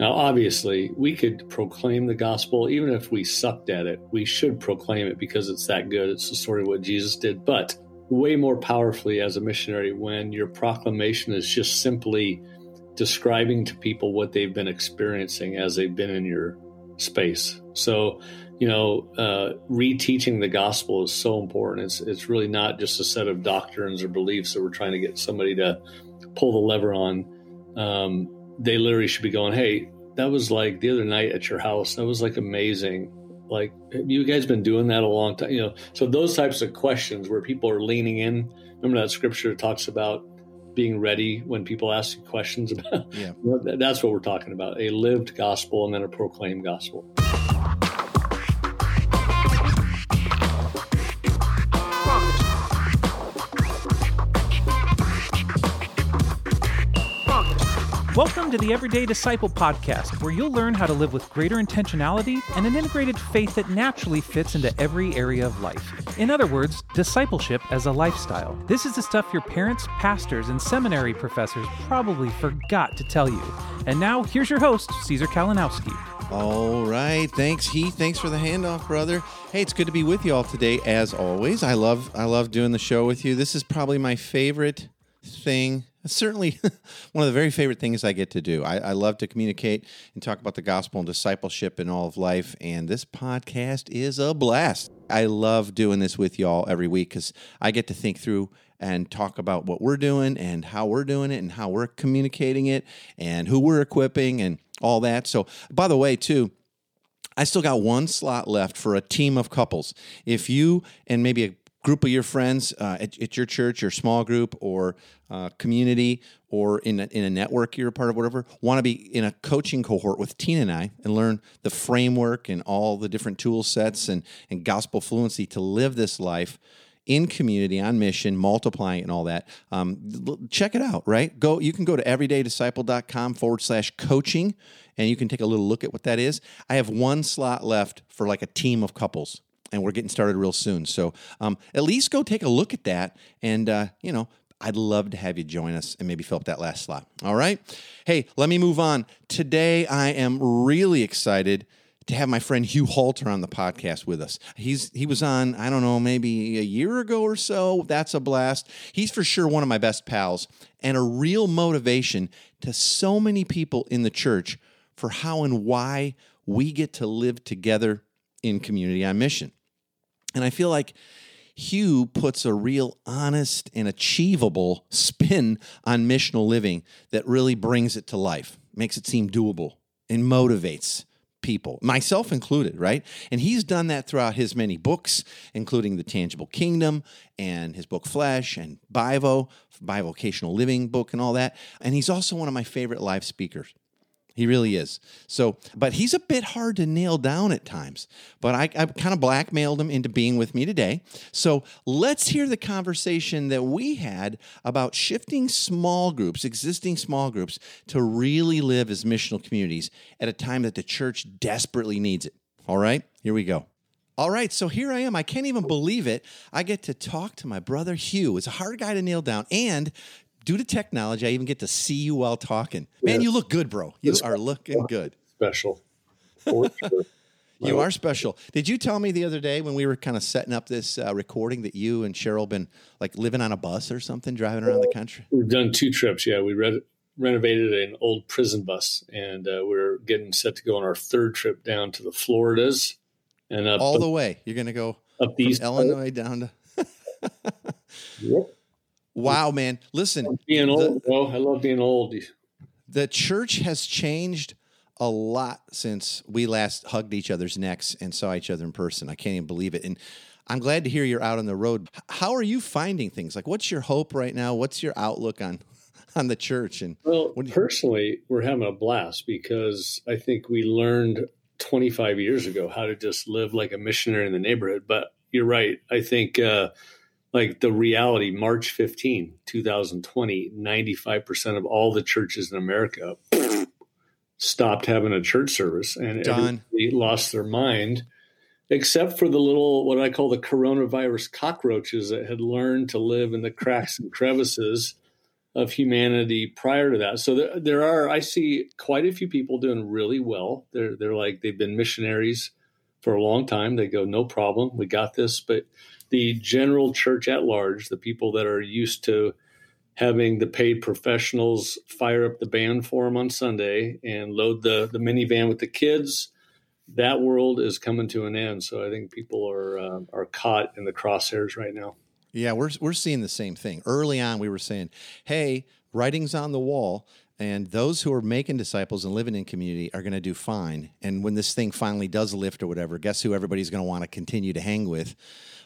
Now, obviously, we could proclaim the gospel. Even if we sucked at it, we should proclaim it because it's that good. It's the story of what Jesus did. But way more powerfully as a missionary when your proclamation is just simply describing to people what they've been experiencing as they've been in your space. So, reteaching the gospel is so important. It's really not just a set of doctrines or beliefs that we're trying to get somebody to pull the lever on. They literally should be going, hey, that was like the other night at your house. That was like amazing. Like, have you guys been doing that a long time? So those types of questions where people are leaning in. Remember that scripture talks about being ready when people ask you questions about. Yeah. That's what we're talking about, a lived gospel and then a proclaimed gospel. Welcome to the Everyday Disciple Podcast, where you'll learn how to live with greater intentionality and an integrated faith that naturally fits into every area of life. In other words, discipleship as a lifestyle. This is the stuff your parents, pastors, and seminary professors probably forgot to tell you. And now, here's your host, Caesar Kalinowski. All right. Thanks, Heath. Thanks for the handoff, brother. Hey, it's good to be with you all today, as always. I love doing the show with you. This is probably my favorite thing. That's certainly one of the very favorite things I get to do. I love to communicate and talk about the gospel and discipleship in all of life, and this podcast is a blast. I love doing this with y'all every week because I get to think through and talk about what we're doing and how we're doing it and how we're communicating it and who we're equipping and all that. So, by the way, too, I still got one slot left for a team of couples. If you and maybe a group of your friends at your church, your small group, or community, or in a network you're a part of, whatever, want to be in a coaching cohort with Tina and I and learn the framework and all the different tool sets and gospel fluency to live this life in community, on mission, multiplying and all that, check it out, right? You can go to everydaydisciple.com/coaching, and you can take a little look at what that is. I have one slot left for like a team of couples. And we're getting started real soon. So at least go take a look at that. And, I'd love to have you join us and maybe fill up that last slot. All right? Hey, let me move on. Today, I am really excited to have my friend Hugh Halter on the podcast with us. He was on, I don't know, maybe a year ago or so. That's a blast. He's for sure one of my best pals and a real motivation to so many people in the church for how and why we get to live together in community on mission. And I feel like Hugh puts a real honest and achievable spin on missional living that really brings it to life, makes it seem doable, and motivates people, myself included, right? And he's done that throughout his many books, including The Tangible Kingdom and his book Flesh and Bivo, Bivocational Living book and all that. And he's also one of my favorite live speakers. He really is. So, but he's a bit hard to nail down at times, but I kind of blackmailed him into being with me today. So let's hear the conversation that we had about shifting small groups, existing small groups, to really live as missional communities at a time that the church desperately needs it. All right, here we go. All right, so here I am. I can't even believe it. I get to talk to my brother Hugh. It's a hard guy to nail down, and due to technology, I even get to see you while talking. Man, you look good, bro. You are looking good. Special. For sure. You are special. Did you tell me the other day when we were kind of setting up this recording that you and Cheryl been like living on a bus or something, driving around the country? We've done two trips, yeah. We renovated an old prison bus, and we're getting set to go on our third trip down to the Floridas. And up all the way. You're going to go up the east, Illinois down to... Yep. Wow, man. Listen, I love being old. The church has changed a lot since we last hugged each other's necks and saw each other in person. I can't even believe it. And I'm glad to hear you're out on the road. How are you finding things? Like, what's your hope right now? What's your outlook on the church? And personally, we're having a blast because I think we learned 25 years ago how to just live like a missionary in the neighborhood. But you're right. I think, like the reality, March 15, 2020, 95% of all the churches in America stopped having a church service, and everybody lost their mind, except for the little, what I call the coronavirus cockroaches that had learned to live in the cracks and crevices of humanity prior to that. So there are, I see quite a few people doing really well. They're like, they've been missionaries for a long time. They go, no problem, we got this. But the general church at large, the people that are used to having the paid professionals fire up the band for them on Sunday and load the minivan with the kids, that world is coming to an end. So I think people are caught in the crosshairs right now. Yeah, we're seeing the same thing. Early on, we were saying, hey, writing's on the wall, and those who are making disciples and living in community are going to do fine. And when this thing finally does lift or whatever, guess who everybody's going to want to continue to hang with?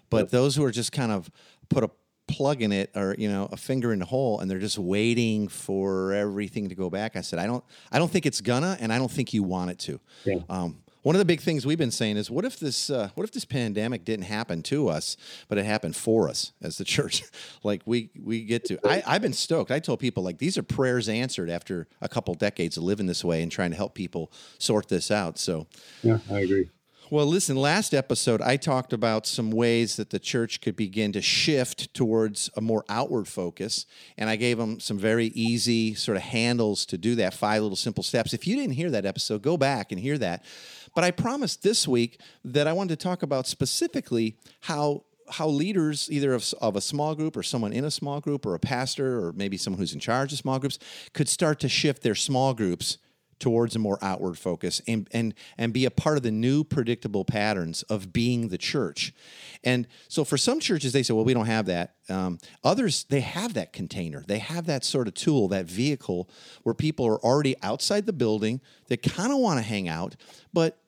But those who are just kind of put a plug in it, or, you know, a finger in the hole, and they're just waiting for everything to go back. I said, I don't think it's gonna, and I don't think you want it to. Yeah. One of the big things we've been saying is, what if this pandemic didn't happen to us, but it happened for us as the church? Like we get to. I've been stoked. I told people, like, these are prayers answered after a couple decades of living this way and trying to help people sort this out. So yeah, I agree. Well, listen, last episode, I talked about some ways that the church could begin to shift towards a more outward focus, and I gave them some very easy sort of handles to do that, 5 little simple steps. If you didn't hear that episode, go back and hear that. But I promised this week that I wanted to talk about specifically how leaders, either of a small group or someone in a small group or a pastor or maybe someone who's in charge of small groups, could start to shift their small groups towards a more outward focus and be a part of the new predictable patterns of being the church. And so for some churches, they say, well, we don't have that. Others, they have that container. They have that sort of tool, that vehicle where people are already outside the building. They kind of want to hang out. But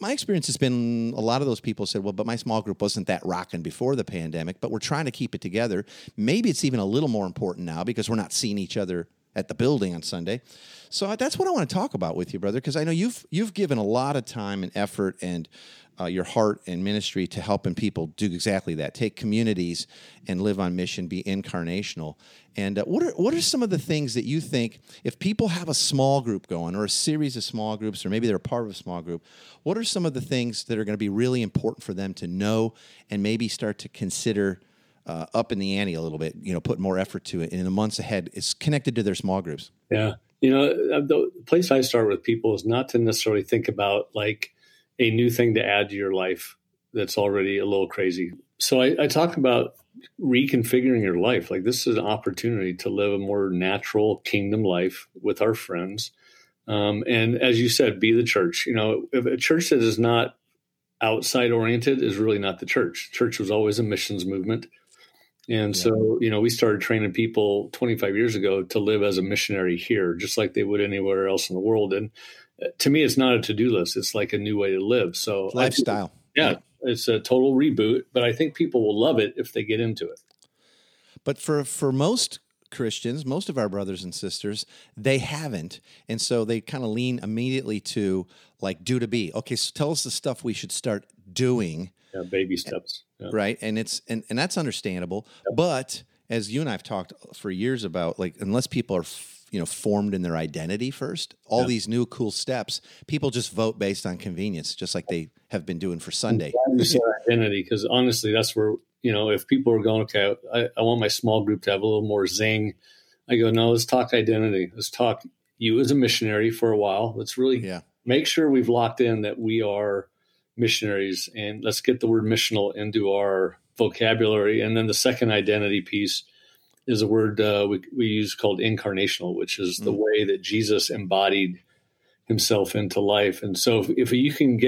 my experience has been a lot of those people said, well, but my small group wasn't that rocking before the pandemic, but we're trying to keep it together. Maybe it's even a little more important now because we're not seeing each other at the building on Sunday. So that's what I want to talk about with you, brother, because I know you've given a lot of time and effort and your heart and ministry to helping people do exactly that, take communities and live on mission, be incarnational. And what are some of the things that you think, if people have a small group going or a series of small groups, or maybe they're a part of a small group, what are some of the things that are going to be really important for them to know and maybe start to consider up in the ante a little bit, you know, put more effort to it in the months ahead? It's connected to their small groups. Yeah. You know, the place I start with people is not to necessarily think about like a new thing to add to your life that's already a little crazy. So I talk about reconfiguring your life. Like, this is an opportunity to live a more natural kingdom life with our friends. And as you said, be the church. You know, if a church that is not outside oriented is really not the church. Church was always a missions movement. And yeah. So, you know, we started training people 25 years ago to live as a missionary here, just like they would anywhere else in the world. And to me, it's not a to-do list. It's like a new way to live. So lifestyle. It's a total reboot, but I think people will love it if they get into it. But for most Christians, most of our brothers and sisters, they haven't. And so they kind of lean immediately to like do to be. Okay, so tell us the stuff we should start doing. Yeah, baby steps. Yeah. Right. And it's and that's understandable. Yeah. But as you and I've talked for years about, like, unless people are, formed in their identity first, all these new cool steps, people just vote based on convenience, just like they have been doing for Sunday. Identity, because honestly, that's where, if people are going, okay, I want my small group to have a little more zing. I go, no, let's talk identity. Let's talk you as a missionary for a while. Let's really make sure we've locked in that we are missionaries, and let's get the word missional into our vocabulary. And then the second identity piece is a word we use called incarnational, which is the way that Jesus embodied himself into life. And so if you can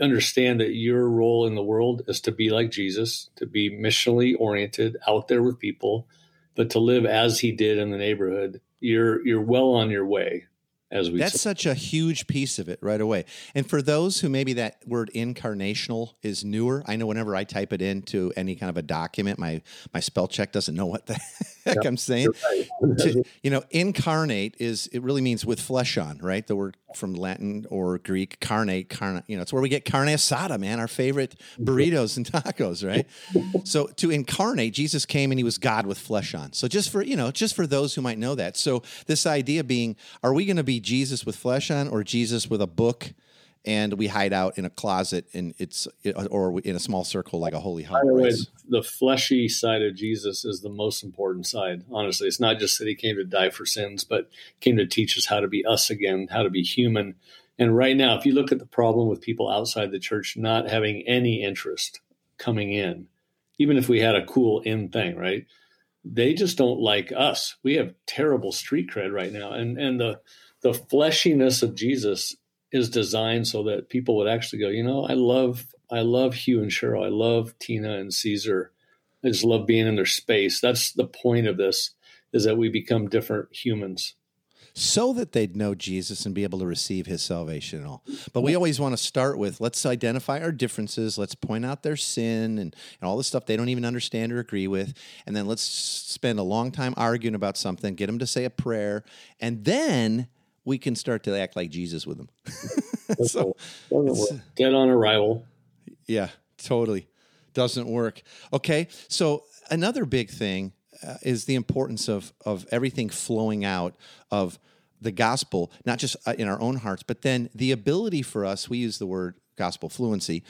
understand that your role in the world is to be like Jesus, to be missionally oriented out there with people, but to live as he did in the neighborhood, you're well on your way. That's such a huge piece of it right away. And for those who maybe that word incarnational is newer, I know whenever I type it into any kind of a document, my spell check doesn't know what the heck I'm saying. Right. Incarnate it really means with flesh on, right? The word from Latin or Greek, carne, it's where we get carne asada, man, our favorite burritos and tacos, right? So to incarnate, Jesus came and he was God with flesh on. So just for those who might know that. So this idea being, are we going to be Jesus with flesh on or Jesus with a book and we hide out in a closet, and it's or in a small circle like a holy huddle. By the way, the fleshy side of Jesus is the most important side. Honestly, it's not just that he came to die for sins, but came to teach us how to be us again, how to be human. And right now, if you look at the problem with people outside the church not having any interest coming in, even if we had a cool in thing, right? They just don't like us. We have terrible street cred right now. And the fleshiness of Jesus is designed so that people would actually go, you know, I love Hugh and Cheryl. I love Tina and Caesar. I just love being in their space. That's the point of this, is that we become different humans. So that they'd know Jesus and be able to receive his salvation and all. But we always want to start with, let's identify our differences, let's point out their sin and all the stuff they don't even understand or agree with, and then let's spend a long time arguing about something, get them to say a prayer, and then we can start to act like Jesus with them. So, dead on arrival. Yeah, totally. Doesn't work. Okay, so another big thing is the importance of everything flowing out of the gospel, not just in our own hearts, but then the ability for us, we use the word gospel fluency,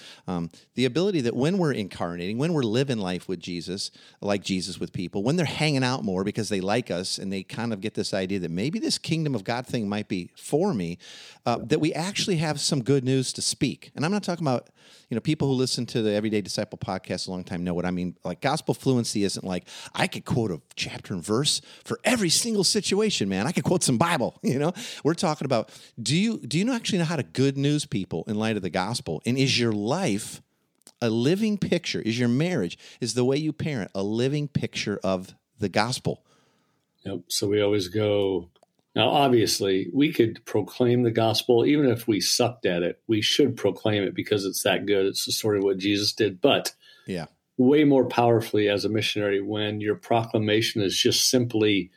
the ability that when we're incarnating, when we're living life with Jesus, like Jesus with people, when they're hanging out more because they like us and they kind of get this idea that maybe this kingdom of God thing might be for me, that we actually have some good news to speak. And I'm not talking about, you know, people who listen to the Everyday Disciple podcast a long time know what I mean. Like, gospel fluency isn't like, I could quote a chapter and verse for every single situation, man. I could quote some Bible, you know? We're talking about, do you actually know how to good news people in light of the gospel? And is your life a living picture? Is your marriage, is the way you parent, a living picture of the gospel? Yep. So we always go, now obviously we could proclaim the gospel, even if we sucked at it, we should proclaim it because it's that good. It's the story of what Jesus did, but yeah, way more powerfully as a missionary when your proclamation is just simply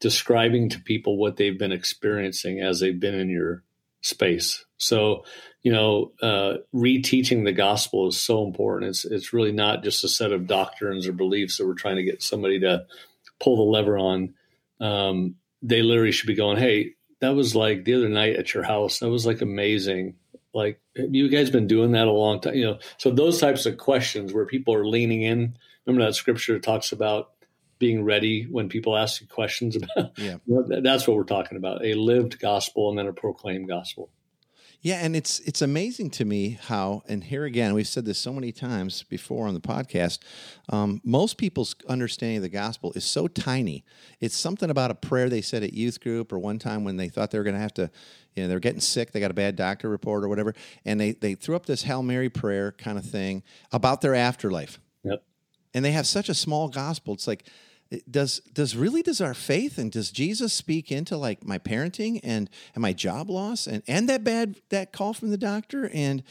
describing to people what they've been experiencing as they've been in your space. So, you know, reteaching the gospel is so important. It's really not just a set of doctrines or beliefs that we're trying to get somebody to pull the lever on. They literally should be going, hey, that was like the other night at your house. That was like amazing. Like, you guys been doing that a long time, you know? So those types of questions where people are leaning in. Remember that scripture talks about being ready when people ask you questions about, yeah. That's what we're talking about, a lived gospel and then a proclaimed gospel. Yeah, and it's amazing to me how, and here again, we've said this so many times before on the podcast, most people's understanding of the gospel is so tiny. It's something about a prayer they said at youth group or one time when they thought they were going to have to, you know, they're getting sick, they got a bad doctor report or whatever, and they threw up this Hail Mary prayer kind of thing about their afterlife. Yep. And they have such a small gospel. It's like, Does our faith and does Jesus speak into like my parenting and my job loss and that call from the doctor and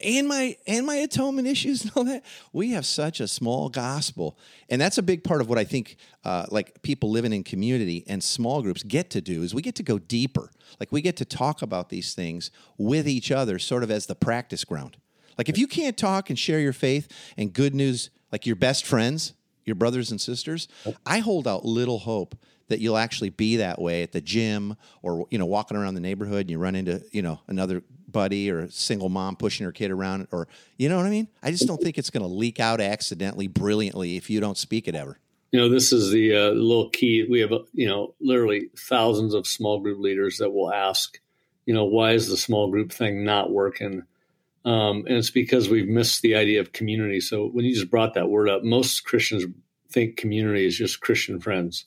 my atonement issues and all that? We have such a small gospel, and that's a big part of what I think like people living in community and small groups get to do is we get to go deeper. Like, we get to talk about these things with each other, sort of as the practice ground. Like, if you can't talk and share your faith and good news, like your best friends, your brothers and sisters, I hold out little hope that you'll actually be that way at the gym or, you know, walking around the neighborhood and you run into, you know, another buddy or a single mom pushing her kid around, or, you know what I mean? I just don't think it's going to leak out accidentally, brilliantly, if you don't speak it ever. You know, this is the little key. We have, you know, literally thousands of small group leaders that will ask, you know, why is the small group thing not working? And it's because we've missed the idea of community. So when you just brought that word up, most Christians think community is just Christian friends.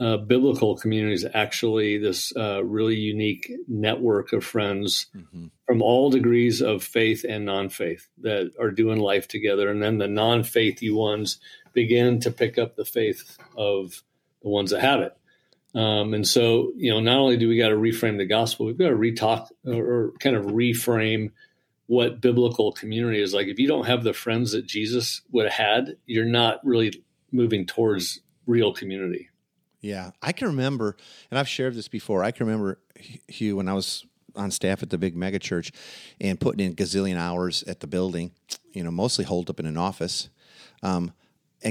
Biblical community is actually this really unique network of friends mm-hmm. from all degrees of faith and non-faith that are doing life together. And then the non-faithy ones begin to pick up the faith of the ones that have it. And so, you know, not only do we got to reframe the gospel, we've got to re-talk or kind of reframe what biblical community is like. If you don't have the friends that Jesus would have had, you're not really moving towards real community. Yeah. I can remember, and I've shared this before, I can remember, Hugh, when I was on staff at the big mega church and putting in gazillion hours at the building, you know, mostly holed up in an office, and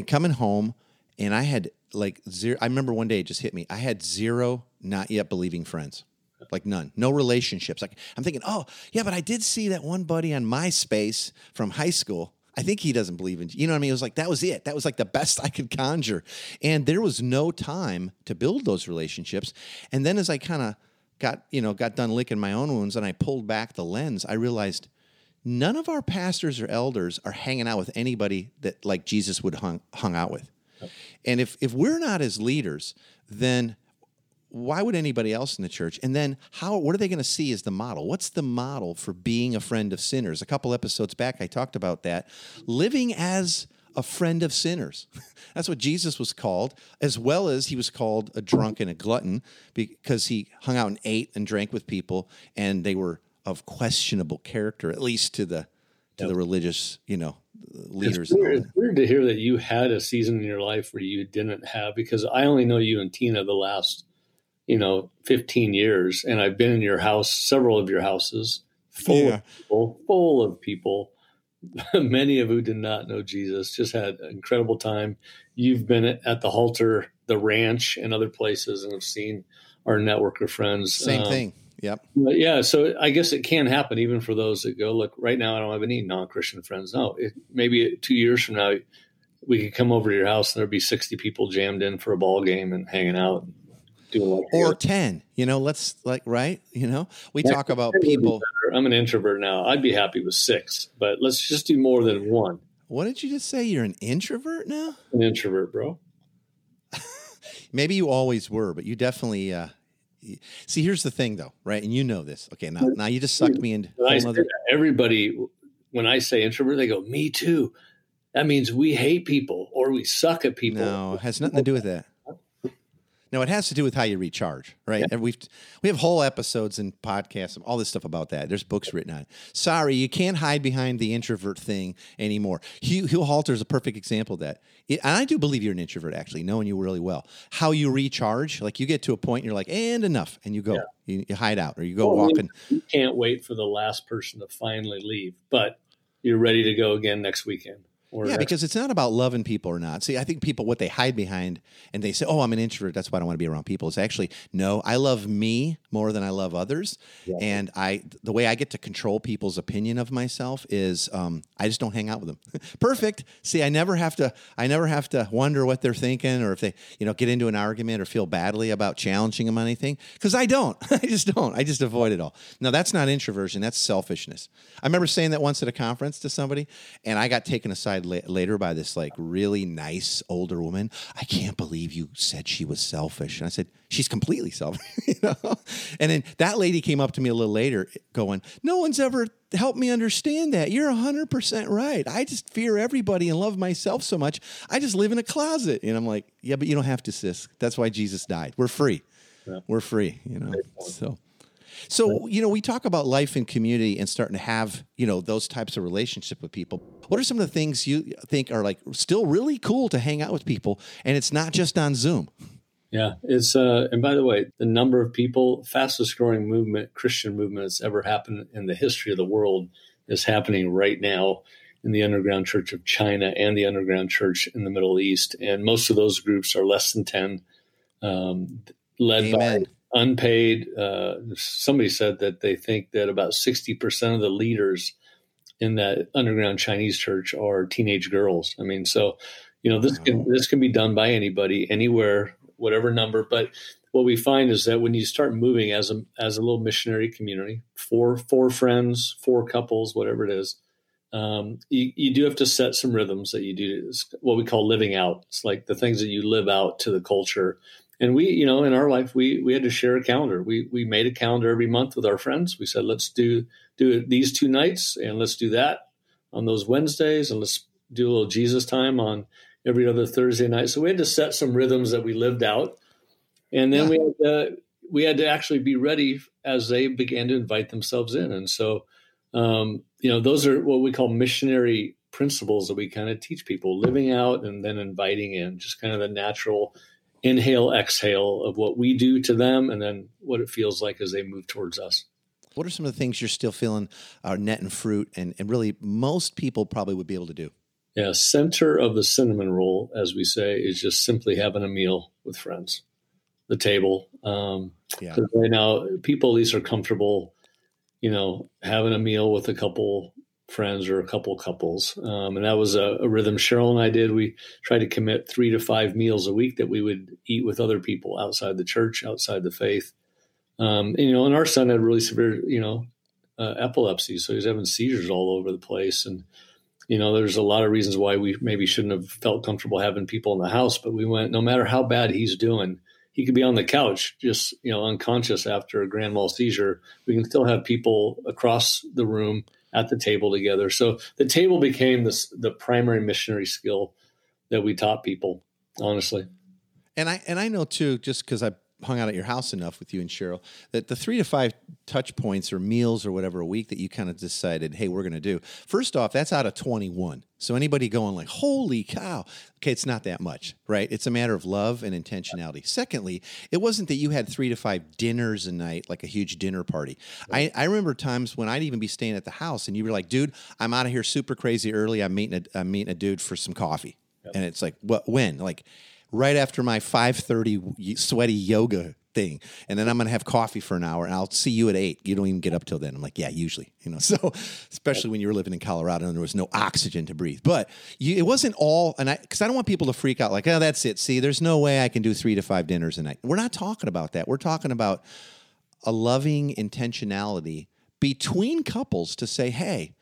coming home, and I had like zero. I remember one day it just hit me. I had zero not yet believing friends. Like none. No relationships. Like I'm thinking, oh, yeah, but I did see that one buddy on MySpace from high school. I think he doesn't believe in, you know what I mean? It was like, that was it. That was like the best I could conjure. And there was no time to build those relationships. And then as I kind of got done licking my own wounds and I pulled back the lens, I realized none of our pastors or elders are hanging out with anybody that like Jesus would hung out with. Yep. And if we're not as leaders, then why would anybody else in the church? And then what are they going to see as the model? What's the model for being a friend of sinners? A couple episodes back, I talked about that. Living as a friend of sinners. That's what Jesus was called, as well as he was called a drunk and a glutton because he hung out and ate and drank with people, and they were of questionable character, at least to the religious, leaders. It's weird to hear that you had a season in your life where you didn't have, because I only know you and Tina the last 15 years. And I've been in your house, several of your houses, full of people, many of who did not know Jesus, just had an incredible time. You've been at the Halter, the ranch, and other places, and have seen our network of friends. Same thing. Yep. Yeah. So I guess it can happen even for those that go, look, right now I don't have any non-Christian friends. No, maybe 2 years from now, we could come over to your house and there'd be 60 people jammed in for a ball game and hanging out. Or 10, we talk about people. I'm an introvert now. I'd be happy with 6, but let's just do more than 1. What did you just say? You're an introvert now? An introvert, bro. Maybe you always were, but you definitely, see, here's the thing though. Right. And you know this. Okay. Now you just sucked me into everybody. When I say introvert, they go, me too. That means we hate people or we suck at people. No, it has nothing to do with that. No, it has to do with how you recharge, right? Yeah. We have whole episodes and podcasts and all this stuff about that. There's books written on it. Sorry, you can't hide behind the introvert thing anymore. Hugh Halter is a perfect example of that. And I do believe you're an introvert, actually, knowing you really well. How you recharge, like you get to a point and you're like, and enough, and you go. Yeah. You hide out or you go walking. You can't wait for the last person to finally leave, but you're ready to go again next weekend. Yeah, because it's not about loving people or not. See, I think people, what they hide behind and they say, oh, I'm an introvert, that's why I don't want to be around people. It's actually, no, I love me more than I love others. Yeah. And the way I get to control people's opinion of myself is I just don't hang out with them. Perfect. See, I never have to wonder what they're thinking or if they, get into an argument or feel badly about challenging them on anything. Because I don't. I just avoid it all. No, that's not introversion. That's selfishness. I remember saying that once at a conference to somebody and I got taken aside later by this like really nice older woman. I can't believe you said she was selfish. And I said, she's completely selfish. And then that lady came up to me a little later going, no one's ever helped me understand that. You're 100% right. I just fear everybody and love myself so much. I just live in a closet. And I'm like, yeah, but you don't have to, sis. That's why Jesus died. We're free. Yeah. We're free, So, we talk about life in community and starting to have, those types of relationship with people. What are some of the things you think are like still really cool to hang out with people? And it's not just on Zoom. Yeah. It's, and by the way, the number of people, fastest growing movement, Christian movement that's ever happened in the history of the world is happening right now in the underground church of China and the underground church in the Middle East. And most of those groups are less than 10, led Amen. By unpaid. Somebody said that they think that about 60% of the leaders in that underground Chinese church are teenage girls. I mean, so, this can be done by anybody, anywhere, whatever number. But what we find is that when you start moving as a little missionary community, four friends, 4 couples, whatever it is, you do have to set some rhythms that you do. It's what we call living out. It's like the things that you live out to the culture. And we, in our life, we had to share a calendar. We made a calendar every month with our friends. We said, let's do these 2 nights and let's do that on those Wednesdays. And let's do a little Jesus time on every other Thursday night. So we had to set some rhythms that we lived out. And then we had to actually be ready as they began to invite themselves in. And so, those are what we call missionary principles that we kind of teach people, living out and then inviting in, just kind of the natural inhale, exhale of what we do to them and then what it feels like as they move towards us. What are some of the things you're still feeling are net and fruit and really most people probably would be able to do? Yeah. Center of the cinnamon roll, as we say, is just simply having a meal with friends. the table. Because right now, people at least are comfortable, you know, having a meal with a couple friends or a couple couples. And that was a rhythm Cheryl and I did. We tried to commit 3 to 5 meals a week that we would eat with other people outside the church, outside the faith. And, you know, and our son had really severe, you know, epilepsy. So he was having seizures all over the place. And, you know, there's a lot of reasons why we maybe shouldn't have felt comfortable having people in the house, but we went, no matter how bad he's doing, he could be on the couch, just, you know, unconscious after a grand mal seizure. We can still have people across the room at the table together. So the table became the primary missionary skill that we taught people, honestly. And I know too, just because I hung out at your house enough with you and Cheryl, that the 3 to 5 touch points or meals or whatever a week that you kind of decided, hey, we're going to do. First off, that's out of 21. So anybody going like, holy cow, okay, it's not that much, right? It's a matter of love and intentionality. Secondly, it wasn't that you had 3 to 5 dinners a night, like a huge dinner party. Right. I remember times when I'd even be staying at the house and you were like, dude, I'm out of here super crazy early. I'm meeting a dude for some coffee. Yep. And it's like, what, when? Like, right after my 5:30 sweaty yoga thing. And then I'm going to have coffee for an hour and I'll see you at 8. You don't even get up till then. I'm like, yeah, usually, you know, so especially when you were living in Colorado and there was no oxygen to breathe, but it wasn't all. And cause I don't want people to freak out like, oh, that's it. See, there's no way I can do 3 to 5 dinners a night. We're not talking about that. We're talking about a loving intentionality between couples to say, hey,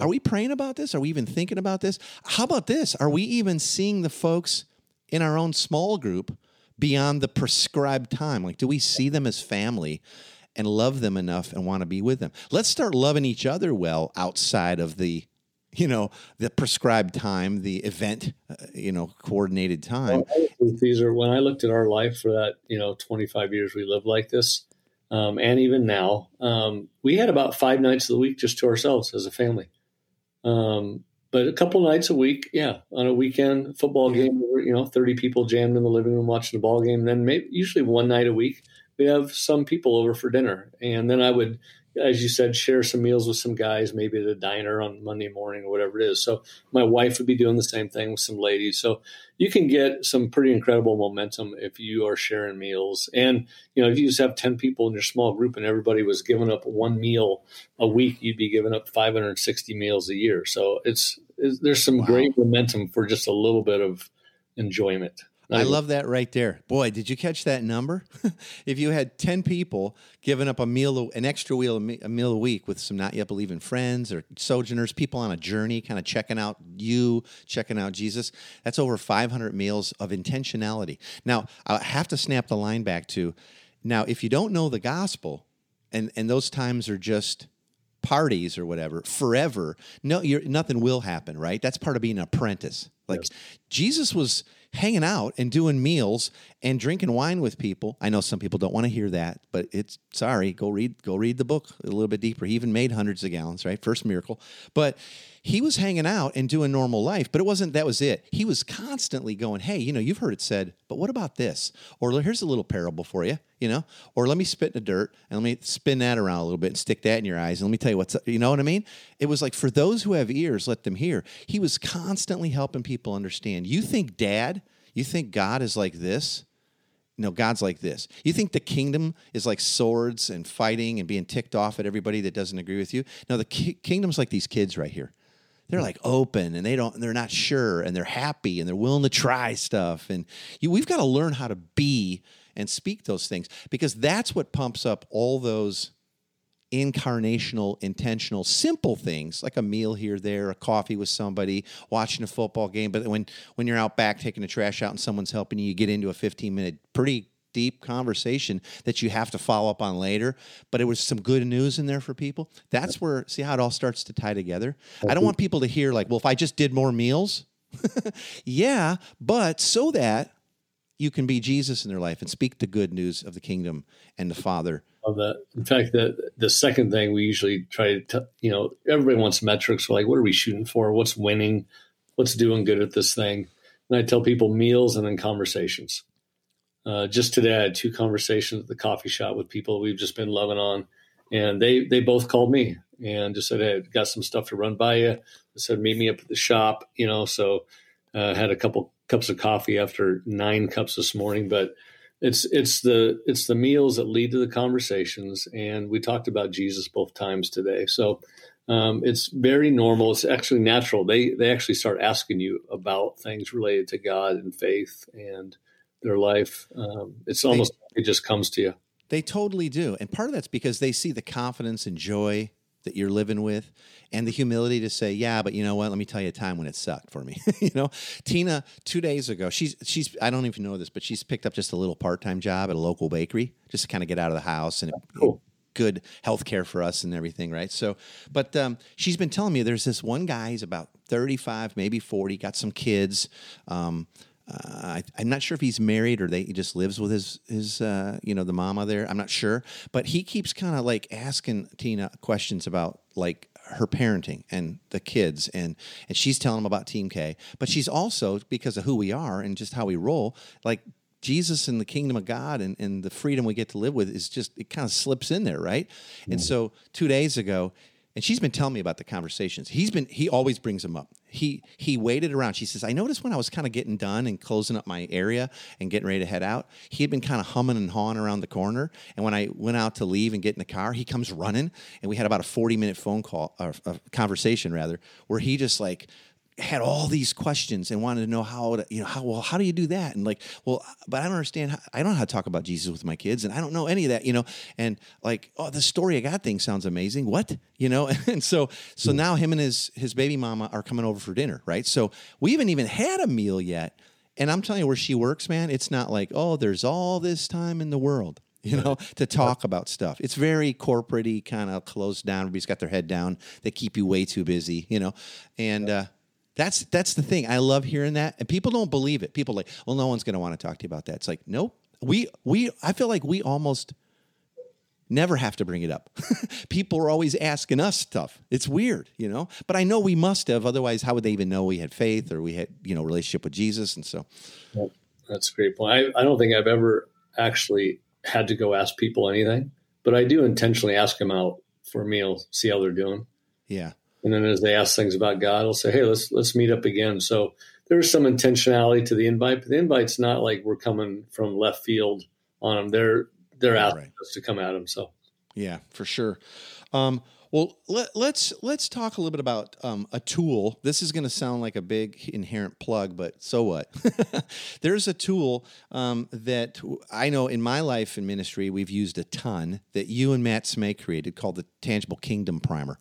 are we praying about this? Are we even thinking about this? How about this? Are we even seeing the folks in our own small group beyond the prescribed time? Like, do we see them as family and love them enough and want to be with them? Let's start loving each other well outside of the, you know, the prescribed time, the event, you know, coordinated time. Well, Caesar, when I looked at our life for that, you know, 25 years we lived like this, and even now, we had about 5 nights of the week just to ourselves as a family. But a couple nights a week, yeah, on a weekend football game, you know, 30 people jammed in the living room watching the ball game. And then maybe usually one night a week, we have some people over for dinner. And then I would, as you said, share some meals with some guys, maybe at a diner on Monday morning or whatever it is. So my wife would be doing the same thing with some ladies. So you can get some pretty incredible momentum if you are sharing meals. And, you know, if you just have 10 people in your small group and everybody was giving up one meal a week, you'd be giving up 560 meals a year. So there's some great momentum for just a little bit of enjoyment. I love that right there. Boy, did you catch that number? If you had 10 people giving up an extra meal a week with some not yet believing friends or sojourners, people on a journey, kind of checking out Jesus, that's over 500 meals of intentionality. Now, I have to snap the line back to, now, if you don't know the gospel and those times are just parties or whatever forever, no, nothing will happen, right? That's part of being an apprentice. Like, yes. Jesus was hanging out and doing meals and drinking wine with people. I know some people don't want to hear that, but it's sorry. Go read the book a little bit deeper. He even made hundreds of gallons, right? First miracle. But he was hanging out and doing normal life, but that was it. He was constantly going, hey, you know, you've heard it said, but what about this? Or here's a little parable for you, you know, or let me spit in the dirt and let me spin that around a little bit and stick that in your eyes. And let me tell you what's up. You know what I mean? It was like, for those who have ears, let them hear. He was constantly helping people understand. You think dad, you think God is like this? No, God's like this. You think the kingdom is like swords and fighting and being ticked off at everybody that doesn't agree with you? No, the kingdom's like these kids right here. They're like open and they're not sure and they're happy and they're willing to try stuff. And we've got to learn how to be and speak those things, because that's what pumps up all those incarnational, intentional, simple things like a meal here, there, a coffee with somebody, watching a football game. But when you're out back taking the trash out and someone's helping you, you get into a 15-minute pretty deep conversation that you have to follow up on later, but it was some good news in there for people. That's where, see how it all starts to tie together. I don't want people to hear like, well, if I just did more meals, yeah, but so that you can be Jesus in their life and speak the good news of the kingdom and the Father. In fact, the second thing we usually try to, you know, everybody wants metrics. We're like, what are we shooting for? What's winning? What's doing good at this thing? And I tell people meals and then conversations. Just today, I had 2 conversations at the coffee shop with people we've just been loving on, and they both called me and just said, "Hey, I've got some stuff to run by you." They said, "Meet me up at the shop," you know. So, had a couple cups of coffee after 9 cups this morning, but It's the meals that lead to the conversations. And we talked about Jesus both times today. So it's very normal. It's actually natural. They actually start asking you about things related to God and faith and their life. It's almost like it just comes to you. They totally do. And part of that's because they see the confidence and joy that you're living with and the humility to say, yeah, but you know what? Let me tell you a time when it sucked for me. You know, Tina, 2 days ago, she's I don't even know this, but she's picked up just a little part-time job at a local bakery just to kind of get out of the house and good health care for us and everything. Right. So, but she's been telling me there's this one guy, he's about 35, maybe 40, got some kids. I'm not sure if he's married or he just lives with his you know, the mama there. I'm not sure, but he keeps kind of like asking Tina questions about like her parenting and the kids, and she's telling him about Team K, but she's also, because of who we are and just how we roll, like Jesus and the kingdom of God and the freedom we get to live with is just, it kind of slips in there. Right. Mm-hmm. And so 2 days ago, and she's been telling me about the conversations. He always brings them up. He waited around. She says, I noticed when I was kind of getting done and closing up my area and getting ready to head out, he had been kind of humming and hawing around the corner. And when I went out to leave and get in the car, he comes running. And we had about a 40-minute phone call, or conversation rather, where he just like had all these questions and wanted to know how do you do that? And like, well, but I don't understand. I don't know how to talk about Jesus with my kids, and I don't know any of that, you know, and like, oh, the story of God thing sounds amazing. What, you know? And so now him and his baby mama are coming over for dinner. Right. So we haven't even had a meal yet. And I'm telling you, where she works, man, it's not like, oh, there's all this time in the world, you know, to talk about stuff. It's very corporate-y, kind of closed down. Everybody's got their head down. They keep you way too busy, you know? And, that's the thing. I love hearing that. And people don't believe it. People are like, well, no one's going to want to talk to you about that. It's like, nope. I feel like we almost never have to bring it up. People are always asking us stuff. It's weird, you know, but I know we must have. Otherwise, how would they even know we had faith or we had, you know, relationship with Jesus? And so. Well, that's a great point. I don't think I've ever actually had to go ask people anything, but I do intentionally ask them out for a meal, see how they're doing. Yeah. And then as they ask things about God, I'll say, hey, let's meet up again. So there's some intentionality to the invite, but the invite's not like we're coming from left field on them. They're asking us to come at them. So yeah, for sure. Well, let's talk a little bit about a tool. This is going to sound like a big inherent plug, but so what? There's a tool that I know in my life in ministry we've used a ton that you and Matt Smay created called the Tangible Kingdom Primer.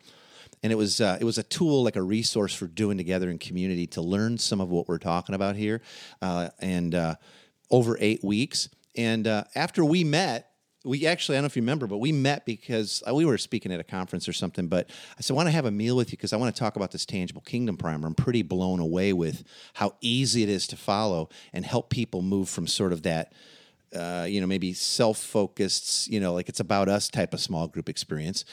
And it was a tool, like a resource for doing together in community to learn some of what we're talking about here, and over 8 weeks. And after we met, we actually, I don't know if you remember, but we met because we were speaking at a conference or something. But I said, I want to have a meal with you because I want to talk about this Tangible Kingdom Primer. I'm pretty blown away with how easy it is to follow and help people move from sort of that, you know, maybe self-focused, you know, like it's about us type of small group experience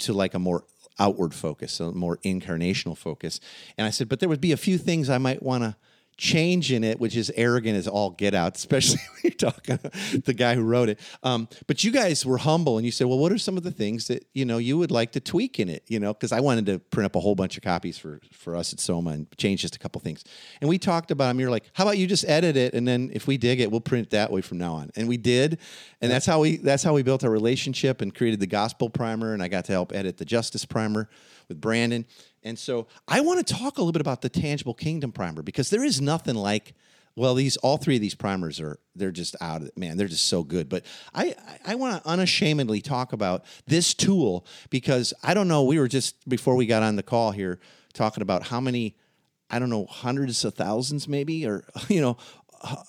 to like a more outward focus, a more incarnational focus. And I said, but there would be a few things I might want to change in it, which is arrogant as all get out, especially when you're talking to the guy who wrote it. But you guys were humble and you said, well, what are some of the things that, you know, you would like to tweak in it? You know, because I wanted to print up a whole bunch of copies for us at Soma and change just a couple things. And we talked about them. You're like, how about you just edit it? And then if we dig it, we'll print it that way from now on. And we did. And that's how we built our relationship and created the Gospel Primer. And I got to help edit the Justice Primer with Brandon. And so I want to talk a little bit about the Tangible Kingdom Primer, because there is nothing like, well, all three of these primers they're just out of it, man. They're just so good. But I want to unashamedly talk about this tool, because I don't know, we were just, before we got on the call here, talking about how many, I don't know, hundreds of thousands maybe, or, you know,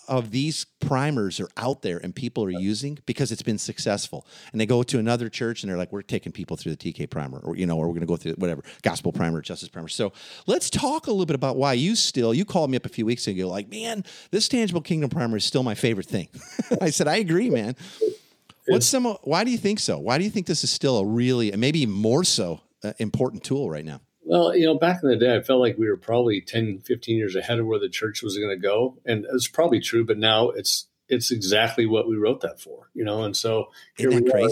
of these primers are out there and people are using because it's been successful. And they go to another church and they're like, we're taking people through the TK Primer, or, you know, or we're going to go through whatever, Gospel Primer, Justice Primer. So let's talk a little bit about why you called me up a few weeks ago, like, man, this Tangible Kingdom Primer is still my favorite thing. I said, I agree, man. Why do you think so? Why do you think this is still a really, maybe more so important tool right now? Well, you know, back in the day, I felt like we were probably 10, 15 years ahead of where the church was going to go. And it's probably true, but now it's exactly what we wrote that for, you know? And so here we are,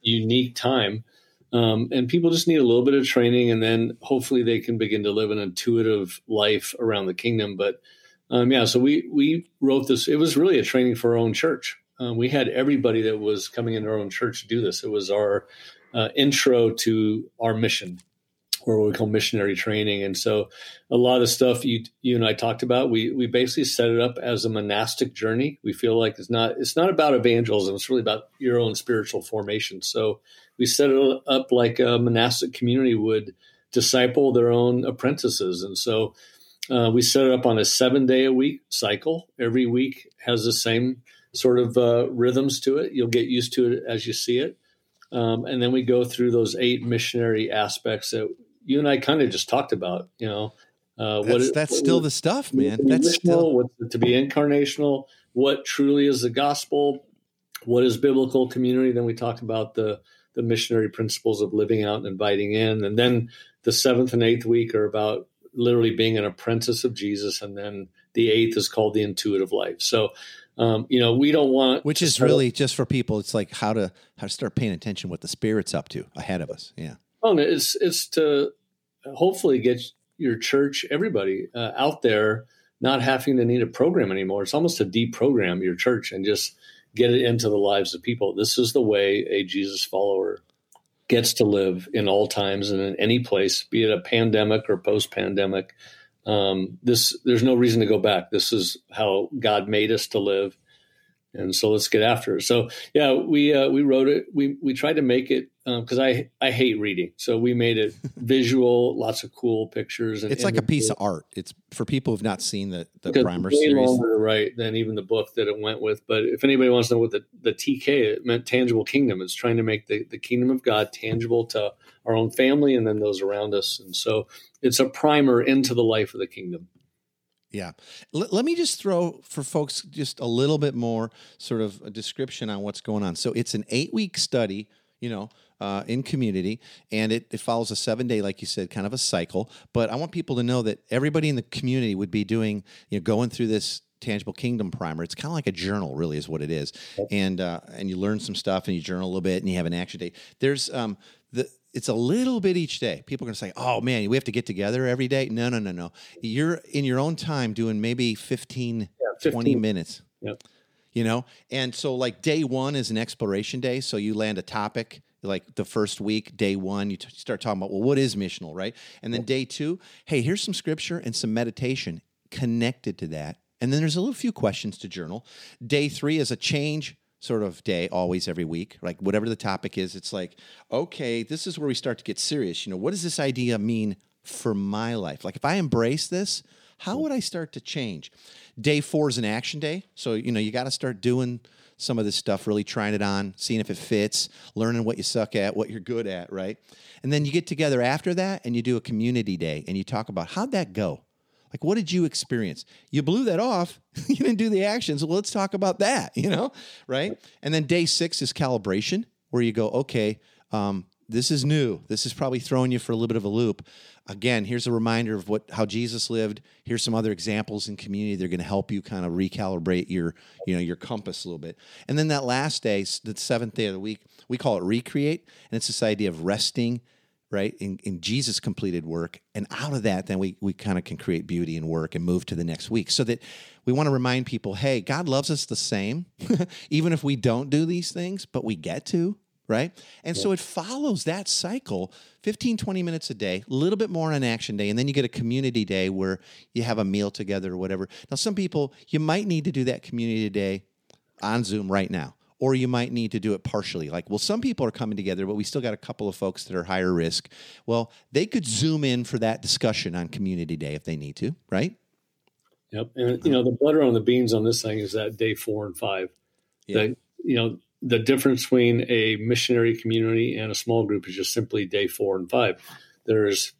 unique time. And people just need a little bit of training, and then hopefully they can begin to live an intuitive life around the kingdom. But yeah, so we wrote this. It was really a training for our own church. we had everybody that was coming in our own church do this. It was our intro to our mission, or what we call missionary training. And so a lot of stuff you and I talked about, we basically set it up as a monastic journey. We feel like it's not about evangelism. It's really about your own spiritual formation. So we set it up like a monastic community would disciple their own apprentices. And so we set it up on a 7-day-a-week cycle. Every week has the same sort of rhythms to it. You'll get used to it as you see it. And then we go through those 8 missionary aspects that you and I kind of just talked about, you know. The stuff, man. That's still to be incarnational. What truly is the gospel? What is biblical community? Then we talk about the missionary principles of living out and inviting in. And then the 7th and 8th week are about literally being an apprentice of Jesus. And then the 8th is called the intuitive life. So, we don't want, which is really just for people. It's like how to start paying attention what the Spirit's up to ahead of us. Yeah. Well, it's to hopefully get your church, everybody out there, not having to need a program anymore. It's almost to deprogram your church and just get it into the lives of people. This is the way a Jesus follower gets to live in all times and in any place, be it a pandemic or post-pandemic. There's no reason to go back. This is how God made us to live. And so let's get after it. So yeah, we wrote it. We tried to make it, cause I hate reading. So we made it visual, lots of cool pictures. And it's like a piece of art. It's for people who've not seen the primer series. Longer, right. Than even the book that it went with. But if anybody wants to know what the TK, it meant tangible kingdom. It's trying to make the kingdom of God tangible to our own family and then those around us. And so it's a primer into the life of the kingdom. Yeah. Let me just throw for folks just a little bit more sort of a description on what's going on. So it's an 8-week study, in community, and it follows a 7-day, like you said, kind of a cycle. But I want people to know that everybody in the community would be doing, going through this Tangible Kingdom Primer. It's kind of like a journal, really, is what it is. And you learn some stuff, and you journal a little bit, and you have an action day. There's it's a little bit each day. People are going to say, oh, man, we have to get together every day. No. You're in your own time doing maybe 15. 20 minutes, yep. And so like day one is an exploration day. So you land a topic like the first week, day one, you start talking about, well, what is missional, right? And then day two, hey, here's some scripture and some meditation connected to that. And then there's a little few questions to journal. Day three is a change sort of day, always every week, like whatever the topic is, it's like, okay, this is where we start to get serious. What does this idea mean for my life? Like if I embrace this, how would I start to change? Day 4 is an action day. So, you got to start doing some of this stuff, really trying it on, seeing if it fits, learning what you suck at, what you're good at, right? And then you get together after that and you do a community day and you talk about how'd that go? Like, what did you experience? You blew that off. You didn't do the actions. Well, let's talk about that, right? And then day 6 is calibration, where you go, okay, this is new. This is probably throwing you for a little bit of a loop. Again, here's a reminder of how Jesus lived. Here's some other examples in community. They're going to help you kind of recalibrate your, your compass a little bit. And then that last day, the 7th day of the week, we call it recreate, and it's this idea of resting, right, in Jesus' completed work. And out of that, then we kind of can create beauty and work and move to the next week. So that we want to remind people, hey, God loves us the same, even if we don't do these things, but we get to, right? And so it follows that cycle, 15, 20 minutes a day, a little bit more on action day, and then you get a community day where you have a meal together or whatever. Now, some people, you might need to do that community day on Zoom right now. Or you might need to do it partially. Like, well, some people are coming together, but we still got a couple of folks that are higher risk. Well, they could Zoom in for that discussion on community day if they need to, right? Yep. And, the butter on the beans on this thing is that day 4 and 5. Yeah. The difference between a missionary community and a small group is just simply day 4 and 5. There's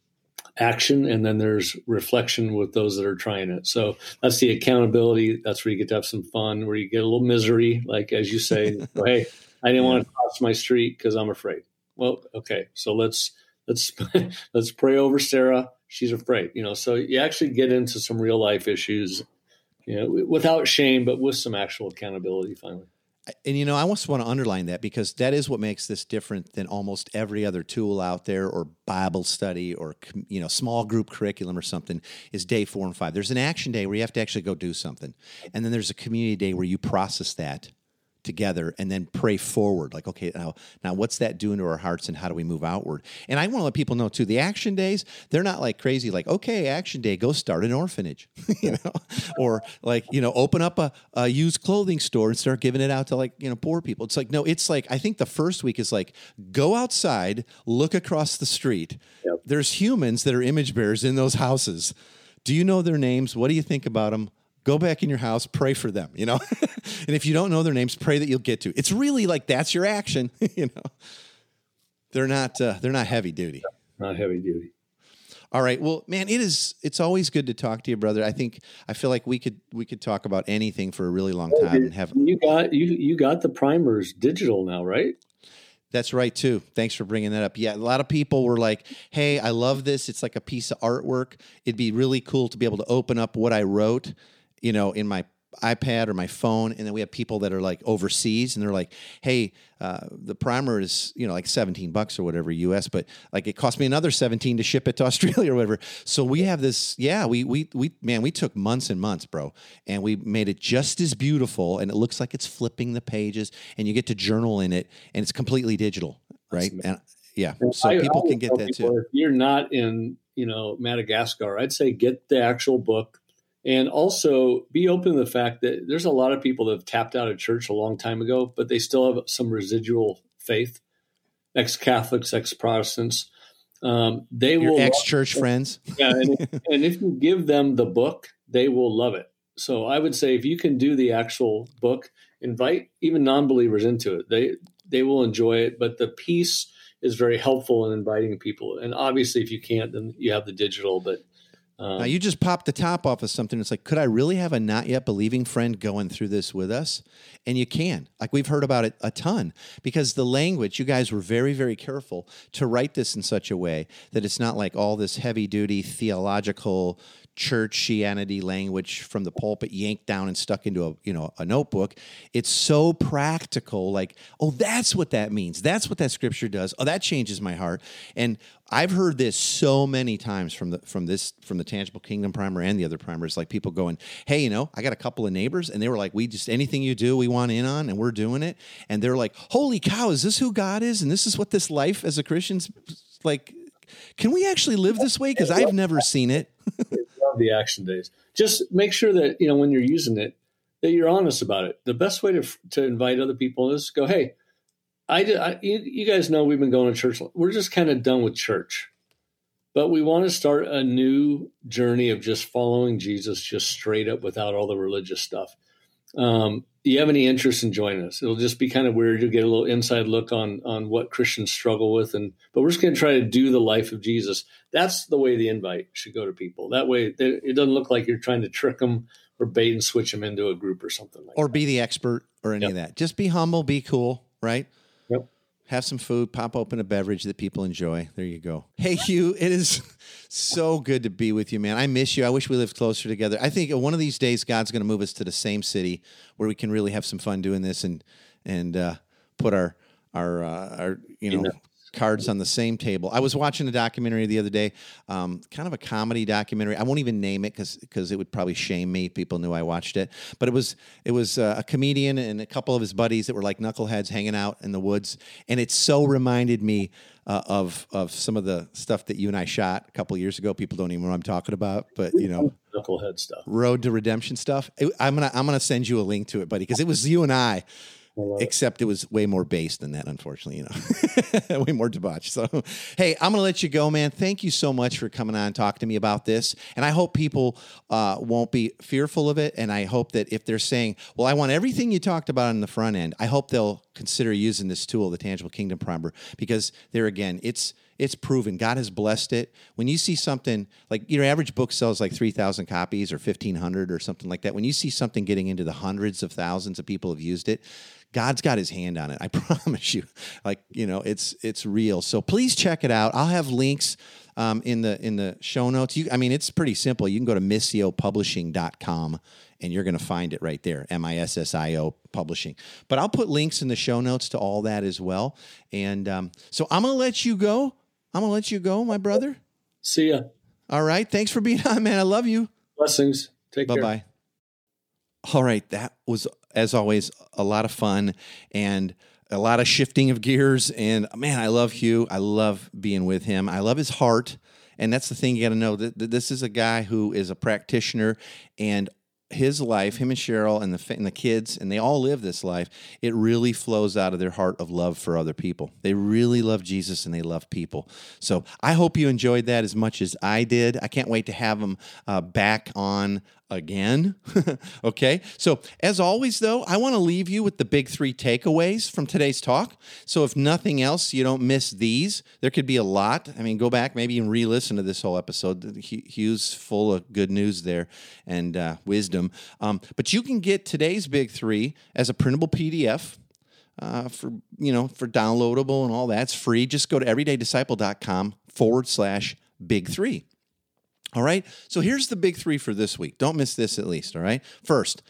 action, and then there's reflection with those that are trying it. So that's the accountability. That's where you get to have some fun, where you get a little misery, like as you say, hey, I didn't want to cross my street because I'm afraid. Well, okay, so let's pray over Sarah. She's afraid, So you actually get into some real life issues, without shame, but with some actual accountability finally. And, I also want to underline that because that is what makes this different than almost every other tool out there or Bible study or, small group curriculum or something is day 4 and 5. There's an action day where you have to actually go do something. And then there's a community day where you process that together and then pray forward. Like, okay, now what's that doing to our hearts and how do we move outward? And I want to let people know too, the action days, they're not like crazy, like, okay, action day, go start an orphanage, you know, or like, you know, open up a used clothing store and start giving it out to like, you know, poor people. It's like, no, it's like, I think the first week is like, go outside, look across the street. Yep. There's humans that are image bearers in those houses. Do you know their names? What do you think about them? Go back in your house, pray for them, you know? And if you don't know their names, pray that you'll get to. It's really like, that's your action, you know? They're not heavy duty. Not heavy duty. All right. Well, man, it's always good to talk to you, brother. I feel like we could talk about anything for a really long time and have. You got the primers digital now, right? That's right, too. Thanks for bringing that up. Yeah, a lot of people were like, hey, I love this. It's like a piece of artwork. It'd be really cool to be able to open up what I wrote, you know, in my iPad or my phone. And then we have people that are like overseas and they're like, hey, the primer is, you know, like $17 or whatever US, but like it cost me another $17 to ship it to Australia or whatever. So we have this, we took months and months, bro. And we made it just as beautiful and it looks like it's flipping the pages and you get to journal in it and it's completely digital. Right. And yeah. So people can get that too. If you're not in, you know, Madagascar, I'd say get the actual book. And also be open to the fact that there's a lot of people that have tapped out of church a long time ago, but they still have some residual faith, ex-Catholics, ex-Protestants. They your will ex-church friends. Yeah, and if you give them the book, they will love it. So I would say if you can do the actual book, invite even non-believers into it. They will enjoy it, but the piece is very helpful in inviting people. And obviously, if you can't, then you have the digital, but... Now, you just popped the top off of something. It's like, could I really have a not yet believing friend going through this with us? And you can. Like, we've heard about it a ton because the language, you guys were very, very careful to write this in such a way that it's not like all this heavy-duty theological churchianity language from the pulpit yanked down and stuck into a notebook. It's so practical, like, oh, that's what that means. That's what that scripture does. Oh, that changes my heart. And I've heard this so many times from the Tangible Kingdom Primer and the other primers, like people going, hey, you know, I got a couple of neighbors and they were like, we just, anything you do, we want in on and we're doing it. And they're like, holy cow, is this who God is? And this is what this life as a Christian's like, can we actually live this way? Because I've never seen it. Love the action days. Just make sure that, you know, when you're using it, that you're honest about it. The best way to invite other people is go, hey, you guys know we've been going to church. We're just kind of done with church. But we want to start a new journey of just following Jesus just straight up without all the religious stuff. Do you have any interest in joining us? It'll just be kind of weird. You'll get a little inside look on what Christians struggle with, but we're just going to try to do the life of Jesus. That's the way the invite should go to people. That way, it doesn't look like you're trying to trick them or bait and switch them into a group or something like that. Or be the expert or any of that. Just be humble, be cool, right? Yep. Have some food, pop open a beverage that people enjoy. There you go. Hey, Hugh, it is so good to be with you, man. I miss you. I wish we lived closer together. I think one of these days, God's going to move us to the same city where we can really have some fun doing this and put our cards on the same table. I was watching a documentary the other day, kind of a comedy documentary. I won't even name it because it would probably shame me if people knew I watched it. But it was a comedian and a couple of his buddies that were like knuckleheads hanging out in the woods, and it so reminded me of some of the stuff that you and I shot a couple of years ago. People don't even know what I'm talking about, but you know, knucklehead stuff, Road to Redemption stuff. I'm gonna send you a link to it, buddy, because it was you and I. Except it was way more based than that, unfortunately, you know, way more debauched. So, hey, I'm going to let you go, man. Thank you so much for coming on and talking to me about this. And I hope people won't be fearful of it. And I hope that if they're saying, well, I want everything you talked about on the front end, I hope they'll consider using this tool, the Tangible Kingdom Primer, because there again, it's proven. God has blessed it. When you see something like your average book sells like 3,000 copies or 1,500 or something like that, when you see something getting into the hundreds of thousands of people have used it, God's got his hand on it. I promise you, like, you know, it's real. So please check it out. I'll have links in the show notes. It's pretty simple. You can go to missiopublishing.com and you're going to find it right there. MISSIO Publishing. But I'll put links in the show notes to all that as well. And so I'm going to let you go. I'm going to let you go, my brother. See ya. All right. Thanks for being on, man. I love you. Blessings. Take care. Bye-bye. All right, that was, as always, a lot of fun and a lot of shifting of gears. And man, I love Hugh. I love being with him. I love his heart. And that's the thing you got to know, that this is a guy who is a practitioner, and his life, him and Cheryl and the kids, and they all live this life, it really flows out of their heart of love for other people. They really love Jesus and they love people. So I hope you enjoyed that as much as I did. I can't wait to have them back on again. Okay? So as always, though, I want to leave you with the big three takeaways from today's talk. So if nothing else, you don't miss these. There could be a lot. I mean, go back, maybe and re-listen to this whole episode. Hugh's full of good news there and wisdom. But you can get today's big three as a printable PDF for downloadable and all that's free. Just go to everydaydisciple.com/big3. All right, so here's the big three for this week. Don't miss this at least, all right? First,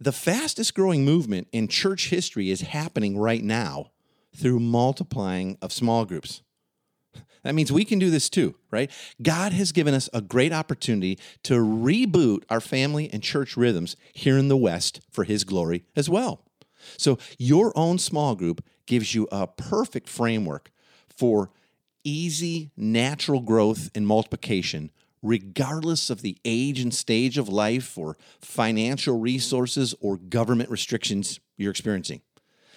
the fastest growing movement in church history is happening right now through multiplying of small groups. That means we can do this too, right? God has given us a great opportunity to reboot our family and church rhythms here in the West for His glory as well. So your own small group gives you a perfect framework for easy, natural growth and multiplication, regardless of the age and stage of life or financial resources or government restrictions you're experiencing.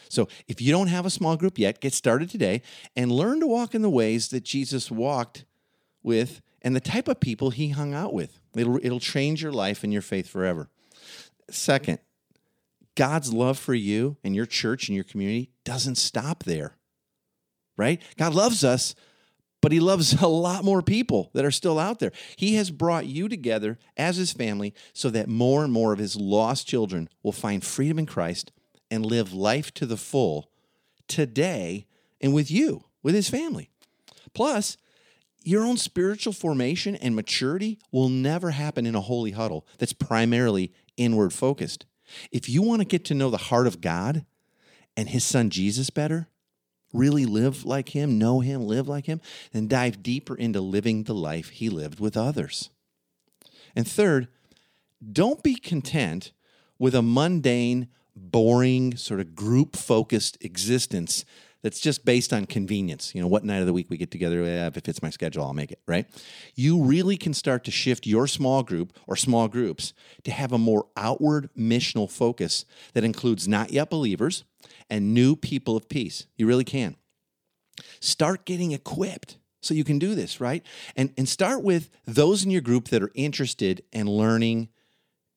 So if you don't have a small group yet, get started today and learn to walk in the ways that Jesus walked with and the type of people He hung out with. It'll change your life and your faith forever. Second, God's love for you and your church and your community doesn't stop there, right? God loves us, but He loves a lot more people that are still out there. He has brought you together as His family so that more and more of His lost children will find freedom in Christ and live life to the full today and with you, with His family. Plus, your own spiritual formation and maturity will never happen in a holy huddle that's primarily inward focused. If you want to get to know the heart of God and His Son Jesus better, really live like Him, know Him, live like Him, and dive deeper into living the life He lived with others. And third, don't be content with a mundane, boring, sort of group-focused existence that's just based on convenience. You know, what night of the week we get together, if it fits my schedule, I'll make it, right? You really can start to shift your small group or small groups to have a more outward missional focus that includes not yet believers and new people of peace. You really can. Start getting equipped so you can do this, right? And start with those in your group that are interested in learning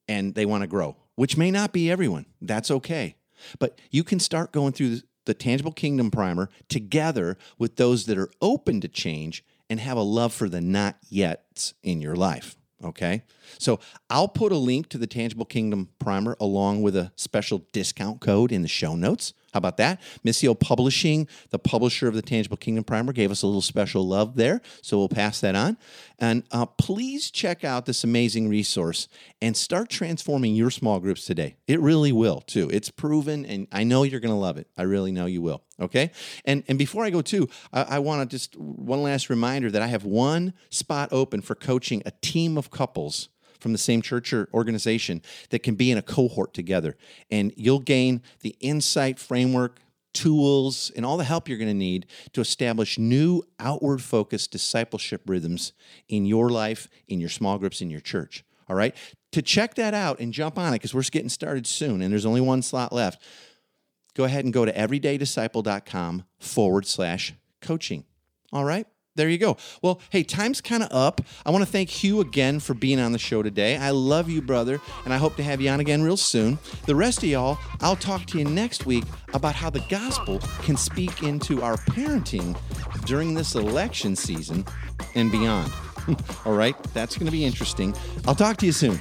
and they want to grow, which may not be everyone. That's okay. But you can start going through the Tangible Kingdom Primer together with those that are open to change and have a love for the not yets in your life. Okay, so I'll put a link to the Tangible Kingdom Primer along with a special discount code in the show notes. How about that? Missio Publishing, the publisher of the Tangible Kingdom Primer, gave us a little special love there, so we'll pass that on. And please check out this amazing resource and start transforming your small groups today. It really will, too. It's proven, and I know you're going to love it. I really know you will, okay? And before I go, too, I want to just one last reminder that I have one spot open for coaching a team of couples from the same church or organization that can be in a cohort together. And you'll gain the insight, framework, tools, and all the help you're going to need to establish new outward-focused discipleship rhythms in your life, in your small groups, in your church. All right? To check that out and jump on it, because we're just getting started soon, and there's only one slot left, go ahead and go to everydaydisciple.com/coaching. All right? There you go. Well, hey, time's kind of up. I want to thank Hugh again for being on the show today. I love you, brother, and I hope to have you on again real soon. The rest of y'all, I'll talk to you next week about how the gospel can speak into our parenting during this election season and beyond. All right? That's going to be interesting. I'll talk to you soon.